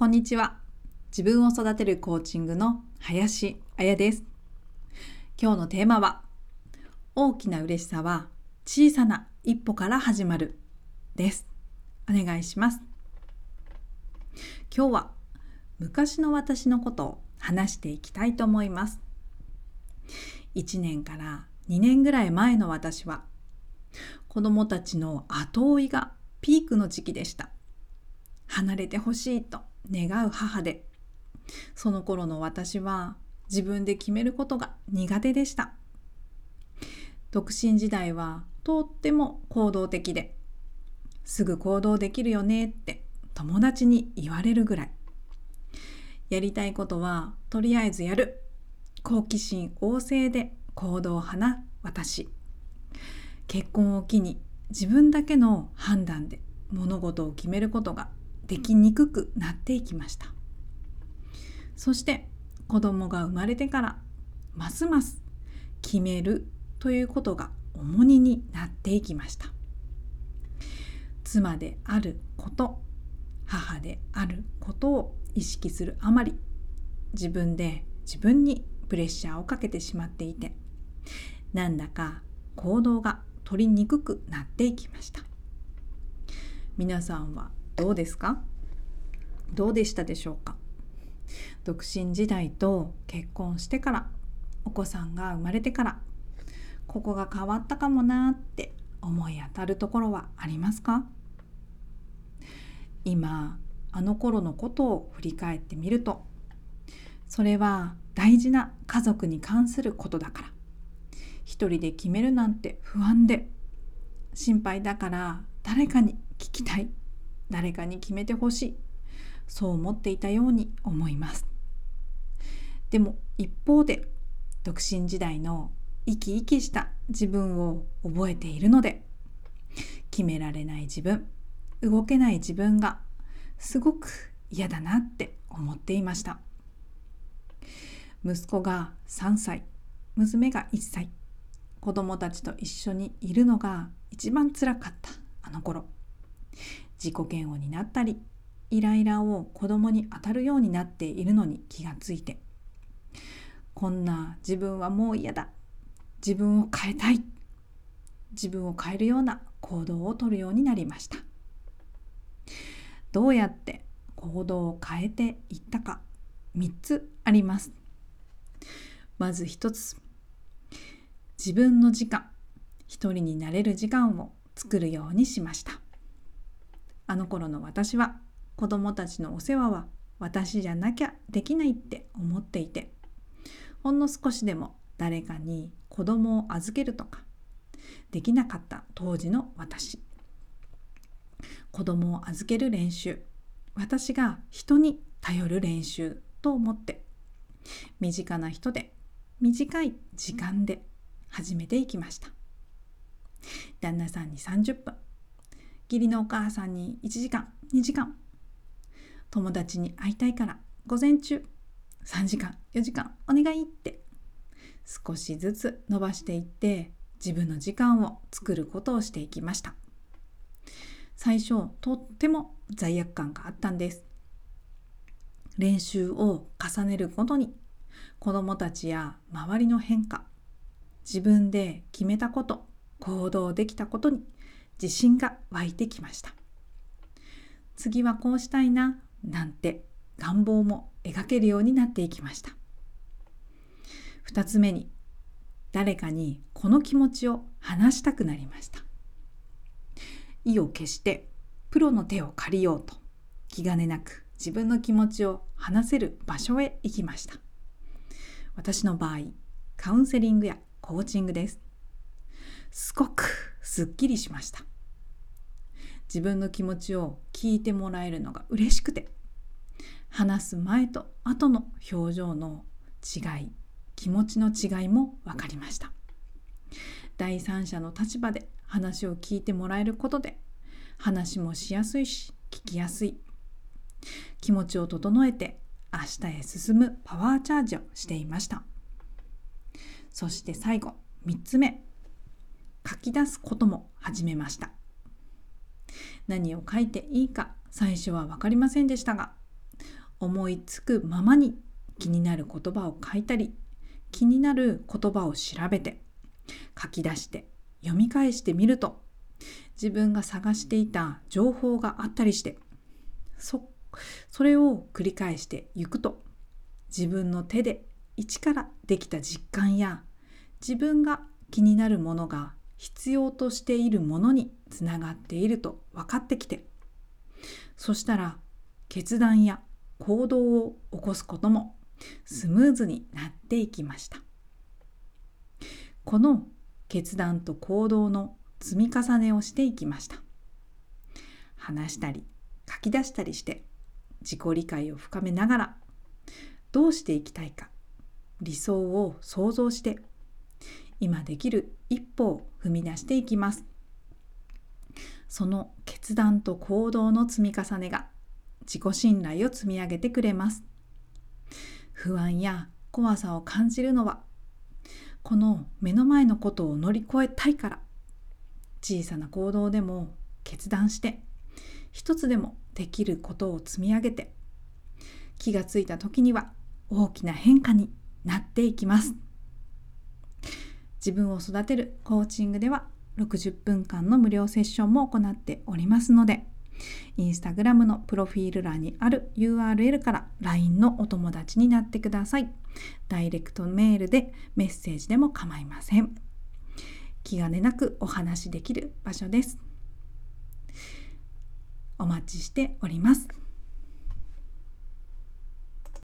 こんにちは。自分を育てるコーチングの林彩です。今日のテーマは、大きな嬉しさは小さな一歩から始まるです。お願いします。今日は昔の私のことを話していきたいと思います。1年から2年ぐらい前の私は、子供たちの後追いがピークの時期でした。離れてほしいと願う母で、その頃の私は自分で決めることが苦手でした。独身時代はとっても行動的で、すぐ行動できるよねって友達に言われるぐらい、やりたいことはとりあえずやる、好奇心旺盛で行動派な私。結婚を機に自分だけの判断で物事を決めることができにくくなっていきました。そして子供が生まれてから、ますます決めるということが重荷になっていきました。妻であること、母であることを意識するあまり、自分で自分にプレッシャーをかけてしまっていて、なんだか行動が取りにくくなっていきました。皆さんはどうですか？どうでしたでしょうか？独身時代と結婚してから、お子さんが生まれてから、ここが変わったかもなって思い当たるところはありますか？今あの頃のことを振り返ってみると、それは大事な家族に関することだから、一人で決めるなんて不安で心配だから、誰かに聞きたい、誰かに決めてほしい、そう思っていたように思います。でも一方で、独身時代の生き生きした自分を覚えているので、決められない自分、動けない自分がすごく嫌だなって思っていました。息子が3歳、娘が1歳、子供たちと一緒にいるのが一番辛かったあの頃。自己嫌悪になったり、イライラを子供に当たるようになっているのに気がついて、こんな自分はもう嫌だ、自分を変えたい、自分を変えるような行動をとるようになりました。どうやって行動を変えていったか、3つあります。まず1つ、自分の時間、一人になれる時間を作るようにしました。あの頃の私は、子供たちのお世話は私じゃなきゃできないって思っていて、ほんの少しでも誰かに子供を預けるとかできなかった当時の私。子供を預ける練習、私が人に頼る練習と思って、身近な人で短い時間で始めていきました。旦那さんに30分、義理のお母さんに1時間、2時間、友達に会いたいから午前中3時間、4時間お願いって、少しずつ伸ばしていって、自分の時間を作ることをしていきました。最初とっても罪悪感があったんです。練習を重ねるごとに、子どもたちや周りの変化、自分で決めたこと、行動できたことに自信が湧いてきました。次はこうしたいな、なんて願望も描けるようになっていきました。2つ目に、誰かにこの気持ちを話したくなりました。意を決してプロの手を借りようと、気兼ねなく自分の気持ちを話せる場所へ行きました。私の場合、カウンセリングやコーチングです。すごくすっきりしました。自分の気持ちを聞いてもらえるのが嬉しくて、話す前と後の表情の違い、気持ちの違いも分かりました。第三者の立場で話を聞いてもらえることで、話もしやすいし聞きやすい、気持ちを整えて明日へ進むパワーチャージをしていました。そして最後、3つ目、書き出すことも始めました。何を書いていいか最初は分かりませんでしたが、思いつくままに気になる言葉を書いたり、気になる言葉を調べて、書き出して、読み返してみると、自分が探していた情報があったりして、それを繰り返していくと、自分の手で一からできた実感や、自分が気になるものが必要としているものにつながっていると分かってきて、そしたら決断や行動を起こすこともスムーズになっていきました。この決断と行動の積み重ねをしていきました。話したり書き出したりして自己理解を深めながら、どうしていきたいか、理想を想像して、今できる一歩を踏み出していきます。その決断と行動の積み重ねが自己信頼を積み上げてくれます。不安や怖さを感じるのは、この目の前のことを乗り越えたいから、小さな行動でも決断して、一つでもできることを積み上げて、気がついた時には大きな変化になっていきます。自分を育てるコーチングでは60分間の無料セッションも行っておりますので、インスタグラムのプロフィール欄にある URL から LINE のお友達になってください。ダイレクトメールでメッセージでも構いません。気兼ねなくお話しできる場所です。お待ちしております。